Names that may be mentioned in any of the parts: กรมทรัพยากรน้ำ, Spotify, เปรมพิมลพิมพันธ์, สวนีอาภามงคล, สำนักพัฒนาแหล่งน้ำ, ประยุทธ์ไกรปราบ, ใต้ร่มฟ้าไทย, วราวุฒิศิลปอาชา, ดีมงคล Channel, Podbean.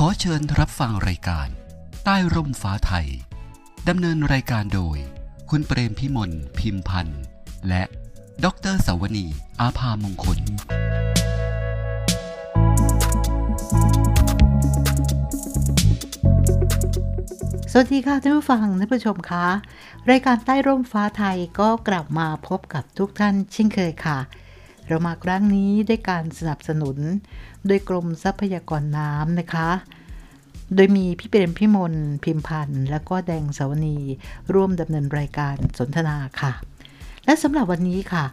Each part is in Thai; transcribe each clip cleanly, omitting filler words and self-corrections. ขอเชิญรับฟังรายการใต้ร่มฟ้าไทยดำเนินรายการโดยคุณเปรมพิมลพิมพันธ์และดร.สวนีอาภามงคลสวัสดีค่ะท่านผู้ฟังท่านผู้ชมคะรายการใต้ร่มฟ้าไทยก็กลับมาพบกับทุกท่านเช่นเคยค่ะเรามาครั้งนี้ด้วยการสนับสนุนโดยกรมทรัพยากรน้ำนะคะโดยมีพี่เปรมพิมลพิมพันธ์และก็แดงสวนีร่วมดำเนินรายการสนทนาค่ะและสำหรับวันนี้ค่ะ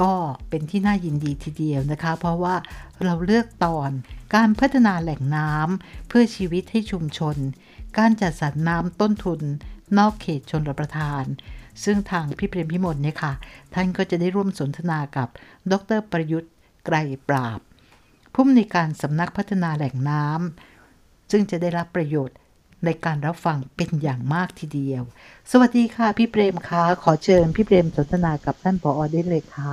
ก็เป็นที่น่ายินดีทีเดียวนะคะเพราะว่าเราเลือกตอนการพัฒนาแหล่งน้ำเพื่อชีวิตให้ชุมชนการจัดสรรน้ำต้นทุนนอกเขตชลประทานซึ่งทางพี่เปรมพิมลเนี่ยค่ะท่านก็จะได้ร่วมสนทนากับดร.ประยุทธ์ไกรปราบผู้อำนวยการสำนักพัฒนาแหล่งน้ำซึ่งจะได้รับประโยชน์ในการรับฟังเป็นอย่างมากทีเดียวสวัสดีค่ะพี่เปรมค่ะขอเชิญพี่เปรมสนทนากับท่านผอ.ได้เลยค่ะ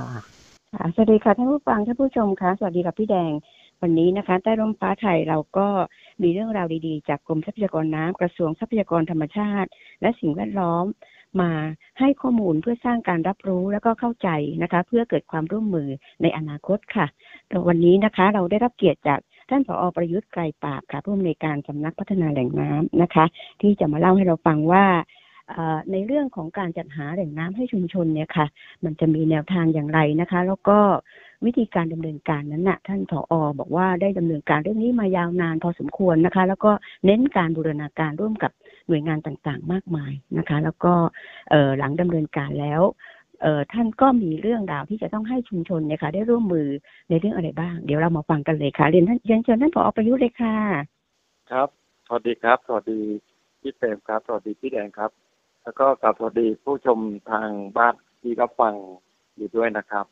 สวัสดีค่ะท่านผู้ฟังท่านผู้ชมค่ะสวัสดีกับพี่แดงวันนี้นะคะใต้ร่มฟ้าไทยเราก็มีเรื่องราวดีๆจากกรมทรัพยากรน้ำกระทรวงทรัพยากรธรรมชาติและสิ่งแวดล้อมมาให้ข้อมูลเพื่อสร้างการรับรู้และก็เข้าใจนะคะเพื่อเกิดความร่วมมือในอนาคตค่ะวันนี้นะคะเราได้รับเกียรติจากท่านผอ.ประยุทธ์ไกรปราบค่ะผู้อำนวยการสำนักพัฒนาแหล่งน้ำนะคะที่จะมาเล่าให้เราฟังว่าในเรื่องของการจัดหาแหล่งน้ำให้ชุมชนเนี่ยค่ะมันจะมีแนวทางอย่างไรนะคะแล้วก็วิธีการดำเนินการนั้นน่ะท่านผอ.บอกว่าได้ดำเนินการเรื่องนี้มายาวนานพอสมควรนะคะแล้วก็เน้นการบูรณาการร่วมกับหน่วยงานต่างๆมากมายนะคะแล้วก็หลังดำเนินการแล้วท่านก็มีเรื่องราวที่จะต้องให้ชุมชนเนี่ยค่ะได้ร่วมมือในเรื่องอะไรบ้างเดี๋ยวเรามาฟังกันเลยค่ะเรียนท่านเชิญท่านผอ.ประยุทธ์เลยค่ะครับสวัสดีครับสวัสดีพี่เปรมครับสวัสดีพี่แดงครับแล้วก็สวัสดีผู้ชมทางบ้านที่รับฟังอยู่ด้วยนะครับ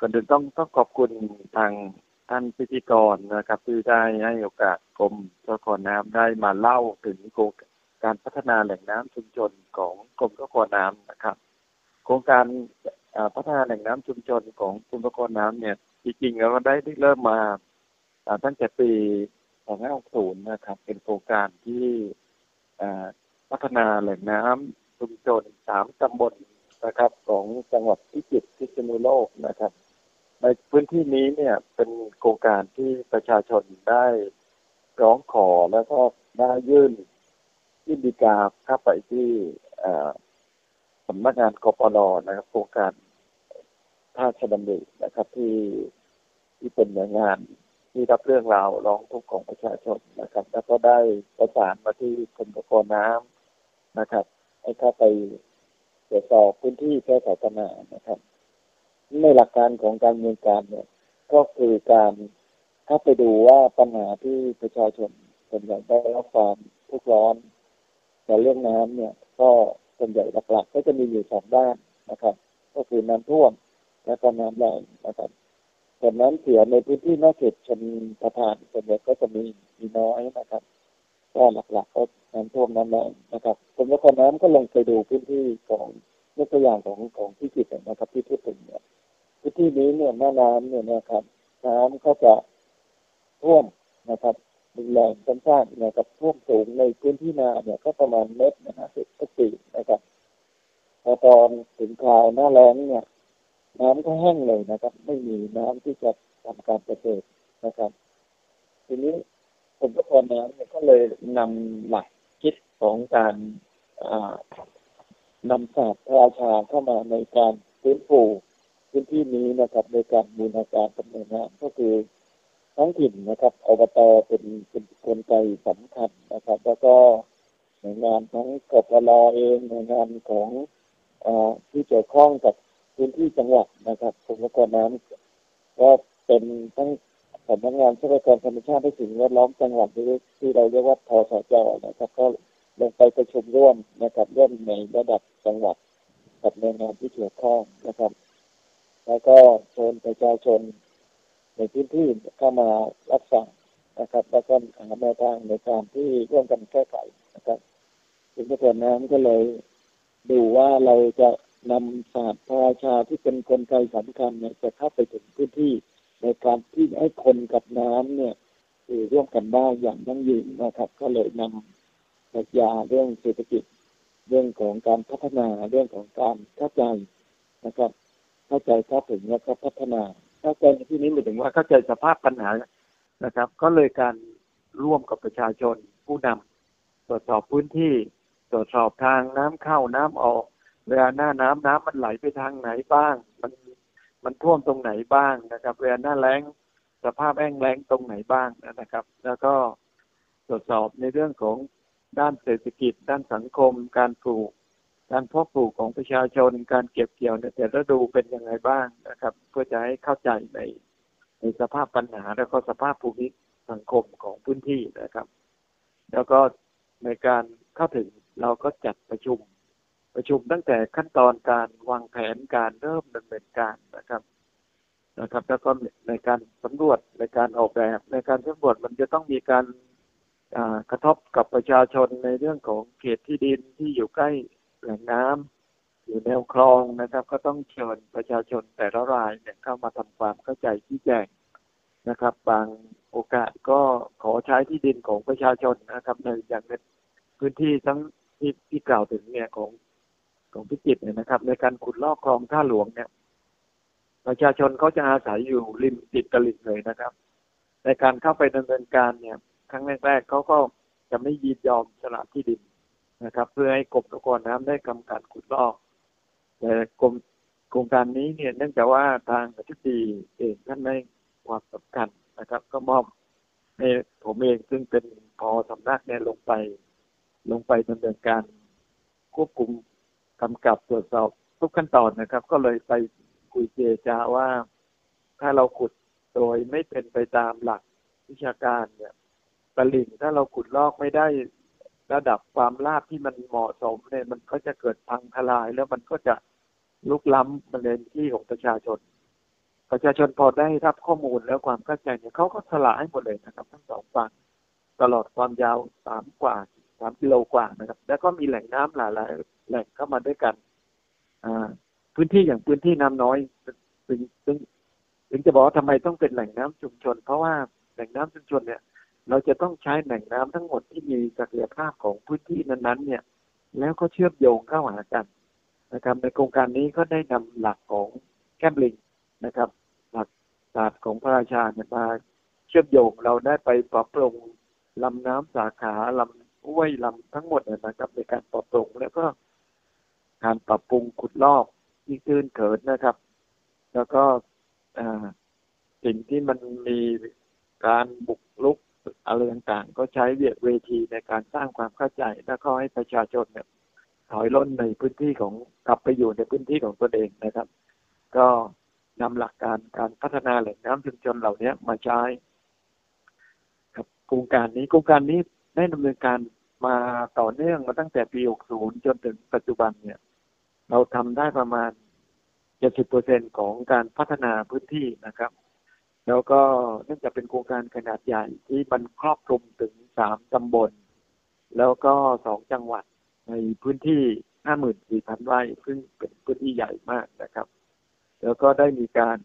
ก่อนอื่นต้องขอบคุณทางท่านพิธีกรนะครับที่ได้ให้โอกาสกรมทรัพยากรน้ำได้มาเล่าถึงโครงการพัฒนาแหล่งน้ำชุมชนของกรมทรัพยากรน้ำนะครับโครงการพัฒนาแหล่งน้ำชุมชนของกรมทรัพยากรน้ำเนี่ยจริงๆแล้วก็ได้เริ่มมาตั้งแต่ปี 2560 นะครับเป็นโครงการที่พัฒนาแหล่งน้ำชุมชน3 ตำบลนะครับของจังหวัดพิจิตรพิษณุโลกนะครับในพื้นที่นี้เนี่ยเป็นโครงการที่ประชาชนได้ร้องขอแล้วก็ได้ยื่นฎีกาเข้าไปที่สำนักงานกปน.นะครับโครงการพระราชดำรินะครับที่เป็นหน่วยงานที่รับเรื่องราวร้องทุกข์ของประชาชนนะครับแล้วก็ได้ประสานมาที่กรมทรัพยากรน้ำนะครับให้เข้าไปตรวจสอบพื้นที่แก้ไขปัญหานะครับในหลักการของการดำเนินการเนี่ยก็คือการเข้าไปดูว่าปัญหาที่ประชาชนส่วนใหญ่ได้รับความทุกข์ร้อนแต่เรื่องน้ำเนี่ยก็ส่วนใหญ่หลักๆก็จะมีอยู่2ด้านนะครับก็คือน้ำท่วมและก็น้ำแล้งนะครับส่วนน้ำเสียในพื้นที่นอกเขตชลประทานส่วนใหญ่ก็จะมีน้อยนะครับก็หลักๆก็น้ำท่วมน้ำแล้งนะครับกรมทรัพยากรน้ำก็ลงไปดูพื้นที่ของยกตัวอย่างของที่จิตนะครับที่พูดถึงเนี่ยพื้นที่นี้เนี่ยแม่น้ำเนี่ยนะครับน้ำก็จะท่วมนะครับรุนแรงสั้นๆนะครับท่วมสูงในพื้นที่นาเนี่ยก็ประมาณเมตร50 เซนติเมตรนะครับพอตอนถึงคราวหน้าแล้งเนี่ยน้ำก็แห้งเลยนะครับไม่มีน้ำที่จะทำการเกษตรนะครับทีนี้กรมทรัพยากรน้ำเนี่ยก็เลยนำหลักคิดของการนำศาสตร์พระราชาเข้ามาในการฟื้นฟูพื้นที่นี้นะครับในการบูรณาการดำเนินงานก็คือท้องถิ่นนะครับอบต.เป็นกลไกสำคัญนะครับแล้วก็หน่วยงานทั้งกปน.เองหน่วยงานของที่เกี่ยวข้องกับพื้นที่จังหวัดนะครับกรมทรัพยากรน้ำก็เป็นทั้งสำนักงานทรัพยากรธรรมชาติและสิ่งแวดล้อมจังหวัดที่เราเรียกว่าทสจ.นะครับก็ลงไปประชุมร่วมนะครับร่วมในระดับจังหวัดกับหน่วยงานที่เกี่ยวข้องนะครับแล้วก็เชิญประชาชนในพื้นที่เข้ามารับฟังนะครับแล้วก็หาแนวทางในการที่ร่วมกันแก้ไขนะครับถึงกระทรวงน้ำก็เลยดูว่าเราจะนำศาสตร์พระราชาที่เป็นกลไกสำคัญเนี่ยจะเข้าไปถึงพื้นที่ในการที่ให้คนกับน้ำเนี่ย คือร่วมกันได้อย่างยั่งยืนนะครับก็เลยนำปรัชญาเรื่องเศรษฐกิจเรื่องของการพัฒนาเรื่องของการเข้าใจนะครับเข้าใจเข้าถึงแล้วก็พัฒนาเข้าใจในที่นี้หมายถึงว่าเข้าใจสภาพปัญหานะครับก็เลยการร่วมกับประชาชนผู้นำตรวจสอบพื้นที่ตรวจสอบทางน้ำเข้าน้ำออกเวลาหน้าน้ำมันไหลไปทางไหนบ้างมันท่วมตรงไหนบ้างนะครับเวลาหน้าแล้งสภาพแห้งแล้งตรงไหนบ้างนะครับแล้วก็ตรวจสอบในเรื่องของด้านเศรษฐกิจด้านสังคมการปลูกการเพาะปลูกของประชาชนการเก็บเกี่ยวในแต่ละฤดูเป็นยังไงบ้างนะครับเพื่อจะให้เข้าใจในสภาพปัญหาแล้วก็สภาพภูมิสังคมของพื้นที่นะครับแล้วก็ในการเข้าถึงเราก็จัดประชุมตั้งแต่ขั้นตอนการวางแผนการเริ่มดำเนินการนะครับแล้วก็ในการสำรวจในการออกแบบในการสำรวจมันจะต้องมีการกระทบกับประชาชนในเรื่องของเขตที่ดินที่อยู่ใกล้แหล่งน้ำอยู่แนวคลองนะครับก็ต้องเชิญประชาชนแต่ละรายเนี่ยเข้ามาทำความเข้าใจชี้แจงนะครับบางโอกาสก็ขอใช้ที่ดินของประชาชนนะครับในอย่างในพื้นที่ทั้งที่กล่าวถึงเนี่ยของพิจิตรเนี่ยนะครับในการขุดลอกคลองท่าหลวงเนี่ยประชาชนเขาจะอาศัยอยู่ริมติดตลิ่งเลยนะครับในการเข้าไปดำเนินการเนี่ยครั้งแรกๆเขาก็จะไม่ยินยอมสละที่ดินนะครับเพื่อให้กรมทรัพยากรน้ำได้กำกับขุดลอกแต่โครงการนี้เนี่ยเนื่องจากว่าทางอธิบดีเองท่านให้ความสำคัญนะครับก็มอบให้ผมเองซึ่งเป็นผอสำนักเนี่ยลงไปดำเนินการควบคุมกำกับตรวจสอบทุกขั้นตอนนะครับก็เลยไปคุยเจรจาว่าถ้าเราขุดโดยไม่เป็นไปตามหลักวิชาการเนี่ยตลิ่งถ้าเราขุดลอกไม่ได้ระดับความลาดที่มันเหมาะสมเนี่ยมันก็จะเกิดพังทลายแล้วมันก็จะลุกล้ำบริเวณที่ของประชาชนพอได้รับข้อมูลแล้วความเข้าใจเนี่ยเขาก็สละให้หมดเลยนะครับทั้งสองฝั่งตลอดความยาว3 กิโลกว่านะครับแล้วก็มีแหล่งน้ำหลายแหล่งเข้ามาด้วยกันพื้นที่อย่างพื้นที่น้ำน้อยถึงจะบอกว่าทำไมต้องเป็นแหล่งน้ำชุมชนเพราะว่าแหล่งน้ำชุมชนเนี่ยเราจะต้องใช้แหล่งน้ำทั้งหมดที่มีศักยภาพของพื้นที่นั้นๆเนี่ยแล้วก็เชื่อมโยงเข้าหากันนะครับในโครงการนี้ก็ได้นำหลักของแก้มลิงนะครับหลักศาสตร์ของพระราชาเนี่ยมาเชื่อมโยงเราได้ไปปรับปรุงลำน้ำสาขาลำห้วยลำทั้งหมดนะครับในการปรับปรุงแล้วก็การปรับปรุงขุดลอกที่ตื้นเขินนะครับแล้วก็สิ่งที่มันมีการบุกรุกอะไรต่างๆก็ใช้เวทีในการสร้างความเข้าใจแล้วก็ให้ประชาชนเนี่ยถอยร่นในพื้นที่ของกลับไปอยู่ในพื้นที่ของตนเองนะครับก็นำหลักการพัฒนาแหล่งน้ำชุมชนเหล่านี้มาใช้กับโครงการนี้ได้ดำเนินการมาต่อเนื่องมาตั้งแต่ปี 60 จนถึงปัจจุบันเนี่ยเราทำได้ประมาณ 70% ของการพัฒนาพื้นที่นะครับแล้วก็เนื่องจากเป็นโครงการขนาดใหญ่ที่มันครอบคลุมถึง3ตำบลแล้วก็2จังหวัดในพื้นที่ 54,000 ไร่ซึ่งเป็นพื้นที่ใหญ่มากนะครับแล้วก็ได้มีการ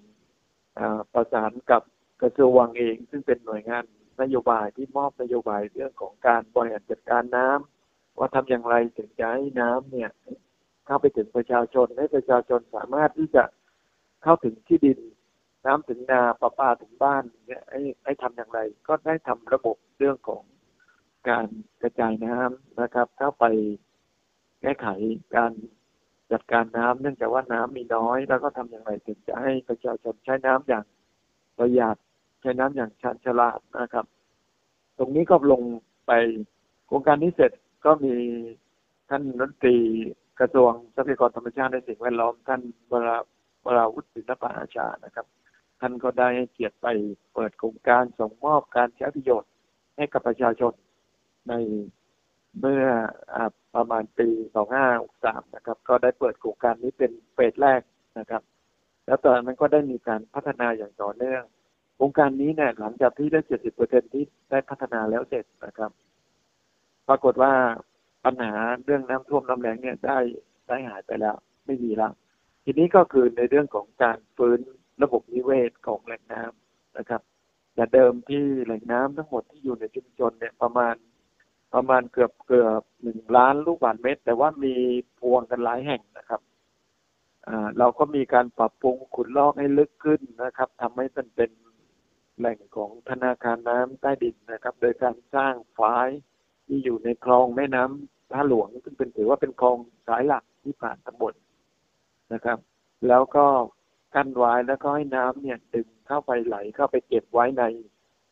ประสานกับกระทรวงเองซึ่งเป็นหน่วยงานนโยบายที่มอบนโยบายเรื่องของการบริหารจัดการน้ำว่าทำอย่างไรถึงจะให้น้ำเนี่ยเข้าไปถึงประชาชนให้ประชาชนสามารถที่จะเข้าถึงที่ดินน้ำถึงนาประปาถึงบ้านเนี่ยให้ทำอย่างไรก็ได้ทำระบบเรื่องของการกระจายน้ำนะครับเข้าไปแก้ไขการจัดการน้ำเนื่องจากว่าน้ำมีน้อยแล้วก็ทำอย่างไรถึงจะให้ประชาชนใช้น้ำอย่างประหยัดใช้น้ำอย่างชาญฉลาดนะครับตรงนี้ก็ลงไปโครงการนี้เสร็จก็มีท่านรัฐมนตรีกระทรวงทรัพยากรธรรมชาติและสิ่งแวดล้อมท่านวราวุฒิศิลปอาชานะครับท่านก็ได้เกียรติไปเปิดโครงการส่งมอบการใช้ประโยชน์ให้กับประชาชนในเมื่อประมาณปี 2563 นะครับก็ได้เปิดโครงการนี้เป็นเฟสแรกนะครับแล้วตอนนั้นก็ได้มีการพัฒนาอย่างต่อเนื่องโครงการนี้เนี่ยหลังจากที่ได้ 70% ที่ได้พัฒนาแล้วเสร็จนะครับปรากฏว่าปัญหาเรื่องน้ำท่วมน้ำแล้งเนี่ยได้หายไปแล้วไม่มีแล้วทีนี้ก็คือในเรื่องของการฟื้นระบบนิเวศของแหล่งน้ำนะครับจะ เดิมที่แหล่งน้ำทั้งหมดที่อยู่ในชุมชนเนี่ยประมาณเกือบ1ล้านลูกบาศก์เมตรแต่ว่ามีพวงกันหลายแห่งนะครับเราก็มีการปรับปรุงขุดลอกให้ลึกขึ้นนะครับทำให้มันเป็นแหล่งของธนาคารน้ำใต้ดินนะครับโดยการสร้างฝายที่อยู่ในคลองแม่น้ำท่าหลวงซึ่งเป็นถือว่าเป็นคลองสายหลักที่ผ่านตำบล นะครับแล้วก็กั้นไว้แล้วก็ให้น้ำเนี่ยดึงเข้าไปไหลเข้าไปเก็บไว้ใน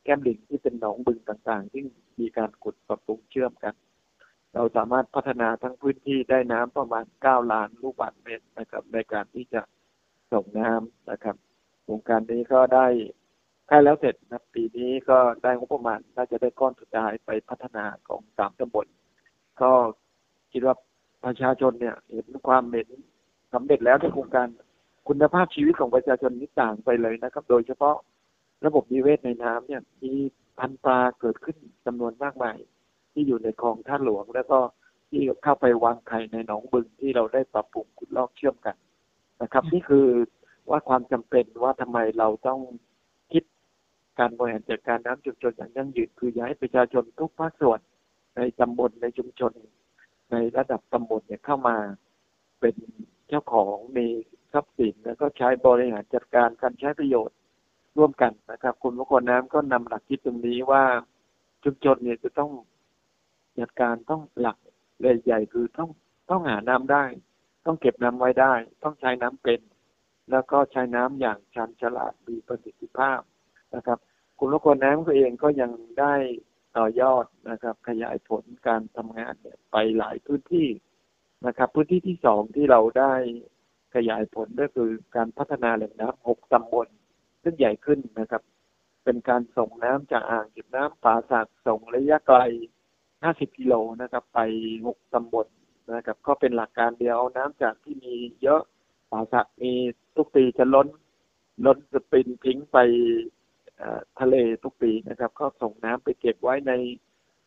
แก้มดิ่งที่เป็นหนองบึงต่างๆที่มีการขุดปรับปรุงเชื่อมกันเราสามารถพัฒนาทั้งพื้นที่ได้น้ำประมาณ9ล้านลูกบาศก์เมตรนะครับในการที่จะส่งน้ำนะครับโครงการนี้ก็ได้ใกล้แล้วเสร็จนะปีนี้ก็ได้งบประมาณน่าจะได้ก้อนสุดท้ายไปพัฒนาของ3ตำบลก็คิดว่าประชาชนเนี่ยเห็นความเห็นสำเร็จแล้วในโครงการคุณภาพชีวิตของประชาชนนี่ต่างไปเลยนะครับโดยเฉพาะระบบนิเวศในน้ำเนี่ยมีพันธุ์ปลาเกิดขึ้นจำนวนมากมายที่อยู่ในคลองท่าหลวงแล้วก็ที่เข้าไปวางไข่ในหนองบึงที่เราได้ปรับปรุงขุดลอกเชื่อมกันนะครับนี่คือว่าความจำเป็นว่าทำไมเราต้องคิดการบริหารจัดการน้ำชุมชนอย่างยั่งยืนคือย้ายประชาชนทุกภาคส่วนในตำบลในชุมชนในระดับตำบลเนี่ยเข้ามาเป็นเจ้าของมีทรัพย์สินแล้วก็ใช้บริหารจัดการการใช้ประโยชน์ร่วมกันนะครับกรมพัฒนาน้ำก็นำหลักคิดตรงนี้ว่าชุมชนเนี่ยจะต้องจัดการต้องหลักใหญ่ๆคือต้องหาน้ำได้ต้องเก็บน้ำไว้ได้ต้องใช้น้ำเป็นแล้วก็ใช้น้ำอย่างชาญฉลาดมีประสิทธิภาพนะครับกรมพัฒนาน้ำตัวเองก็ยังได้ต่อยอดนะครับขยายผลการทำงานเนี่ยไปหลายพื้นที่นะครับพื้นที่ที่2ที่เราได้ขยายผลก็คือการพัฒนาแหล่งน้ำ6ตำบลซึ่งใหญ่ขึ้นนะครับเป็นการส่งน้ำจากอ่างเก็บน้ำป่าสักส่งระยะไกล50กิโลนะครับไป6ตำบล นะครับก็เป็นหลักการเดียวเอาน้ำจากที่มีเยอะป่าสักมีทุกปีจะล้นสปินทิ้งไปทะเลทุกปีนะครับก็ส่งน้ำไปเก็บไว้ใน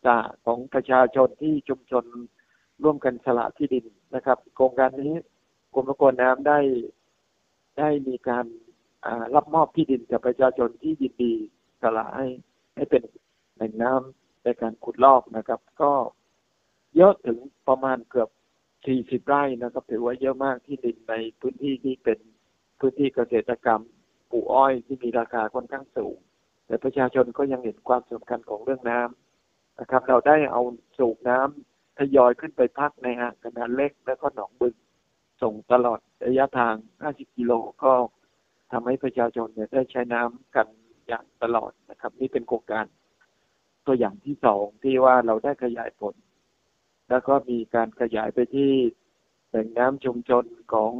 สระของประชาชนที่ชุมชนร่วมกันสละที่ดินนะครับโครงการนี้กรมพัฒนาน้ำได้มีการรับมอบที่ดินจากประชาชนที่ยินดีสละให้เป็นแหล่งน้ำในการขุดลอกนะครับก็เยอะถึงประมาณเกือบ40ไร่นะครับถือว่าเยอะมากที่ดินในพื้นที่ที่เป็นพื้นที่เกษตรกรรมปลูกอ้อยที่มีราคาค่อนข้างสูงแต่ประชาชนก็ยังเห็นความสำคัญของเรื่องน้ำนะครับเราได้เอาสูบน้ำทยอยขึ้นไปพักในอ่างขนาดเล็กและก็หนองบึงส่งตลอดระยะทาง50กิโลก็ทำให้ประชาชนเนี่ยได้ใช้น้ำกันอย่างตลอดนะครับนี่เป็นโครงการตัวอย่างที่2ที่ว่าเราได้ขยายผลแล้วก็มีการขยายไปที่แหล่งน้ำชุมชนของ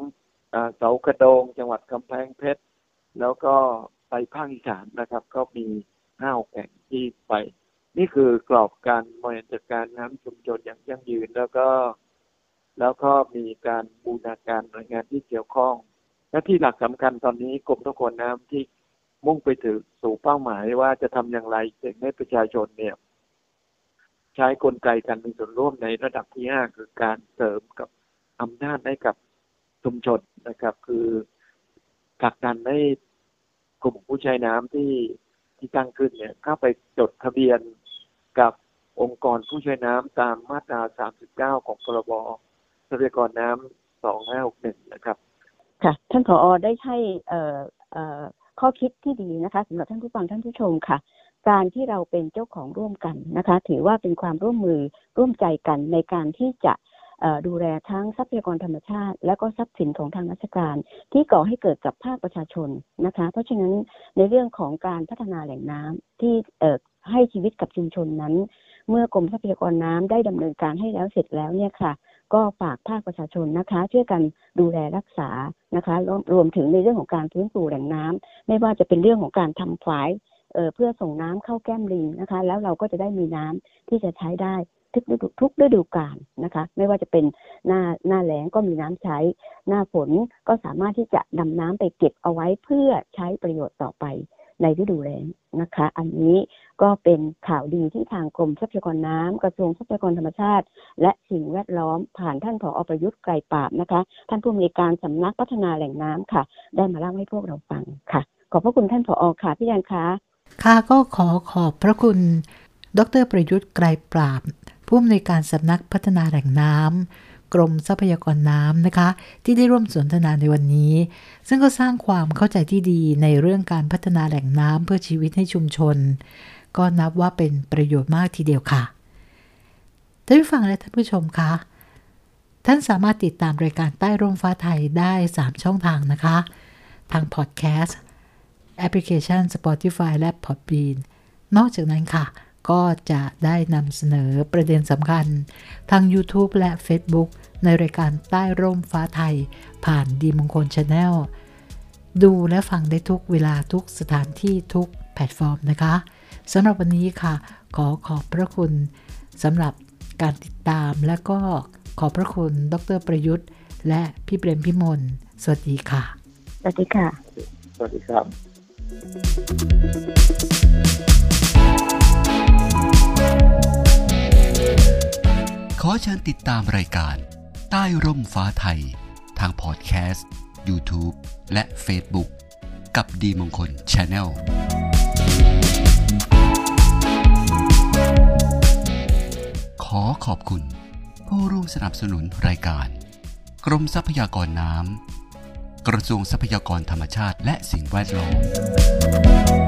เสากระโดงจังหวัดกำแพงเพชรแล้วก็ไปภาคอีสานนะครับก็มี5แห่งที่ไปนี่คือกรอบการบริหารจัดการน้ำชุมชนอย่างยั่งยืนแล้วก็มีการบูรณาการหน่วยงานที่เกี่ยวข้องและที่หลักสำคัญตอนนี้กรมพัฒนาน้ำที่มุ่งไปถึงสู่เป้าหมายว่าจะทำอย่างไรถึงให้ประชาชนเนี่ยใช้กลไกการมีส่วนร่วมในระดับที่5คือการเสริมกับอำนาจให้กับชุมชนนะครับคือผลักดันให้กลุ่มผู้ใช้น้ำที่ตั้งขึ้นเนี่ยเข้าไปจดทะเบียนกับองค์กรผู้ใช้น้ำตามมาตรา39ของพรบทรัพยากรน้ำ2561นะครับค่ะท่านผอ.ได้ให้ข้อคิดที่ดีนะคะสำหรับท่านผู้ฟังท่านผู้ชมค่ะการที่เราเป็นเจ้าของร่วมกันนะคะถือว่าเป็นความร่วมมือร่วมใจกันในการที่จะดูแลทั้งทรัพยากรธรรมชาติและก็ทรัพย์สินของทางราชการที่ก่อให้เกิดกับภาคประชาชนนะคะเพราะฉะนั้นในเรื่องของการพัฒนาแหล่งน้ำที่ให้ชีวิตกับชุมชนนั้นเมื่อกรมทรัพยากรน้ำได้ดำเนินการให้แล้วเสร็จแล้วเนี่ยค่ะก็ฝากภาคประชาชนนะคะช่วยกันดูแลรักษานะคะรวมถึงในเรื่องของการฟื้นฟูแหล่งน้ำไม่ว่าจะเป็นเรื่องของการทำฝายเพื่อส่งน้ำเข้าแก้มลิงนะคะแล้วเราก็จะได้มีน้ำที่จะใช้ได้ทุกฤดูกาลนะคะไม่ว่าจะเป็นหน้าแล้งก็มีน้ำใช้หน้าฝนก็สามารถที่จะนำน้ำไปเก็บเอาไว้เพื่อใช้ประโยชน์ต่อไปในฤดูแล้งนะคะอันนี้ก็เป็นข่าวดีที่ทางกรมทรัพยากรน้ำกระทรวงทรัพยากรธรรมชาติและสิ่งแวดล้อมผ่านท่านผอ.ประยุทธ์ไกรปราบนะคะท่านผู้อำนวยการสำนักพัฒนาแหล่งน้ำค่ะได้มาเล่าให้พวกเราฟังค่ะขอบพระคุณท่านผอ.ค่ะพี่ยันค่ะ ค่ะก็ขอขอบพระคุณดร.ประยุทธ์ไกรปราบผู้อำนวยการสำนักพัฒนาแหล่งน้ำกรมทรัพยากรน้ำนะคะที่ได้ร่วมสนทนาในวันนี้ซึ่งก็สร้างความเข้าใจที่ดีในเรื่องการพัฒนาแหล่งน้ำเพื่อชีวิตให้ชุมชนก็นับว่าเป็นประโยชน์มากทีเดียวค่ะท่านผู้ฟังและท่านผู้ชมคะท่านสามารถติดตามรายการใต้ร่มฟ้าไทยได้3ช่องทางนะคะทางพอดแคสต์แอปพลิเคชัน Spotify และ Podbean นอกจากนั้นค่ะก็จะได้นำเสนอประเด็นสำคัญทาง YouTube และ Facebook ในรายการใต้ร่มฟ้าไทยผ่านดีมงคล Channel ดูและฟังได้ทุกเวลาทุกสถานที่ทุกแพลตฟอร์มนะคะสำหรับวันนี้ค่ะขอขอบพระคุณสำหรับการติดตามและก็ขอบพระคุณดร.ประยุทธ์และพี่เปรมพิมลสวัสดีค่ะสวัสดีค่ะสวัสดีครับขอเชิญติดตามรายการใต้ร่มฟ้าไทยทางพอดแคสต์ YouTube และ Facebook กับดีมงคล Channelขอขอบคุณผู้ร่วมสนับสนุนรายการกรมทรัพยากรน้ำกระทรวงทรัพยากรธรรมชาติและสิ่งแวดล้อม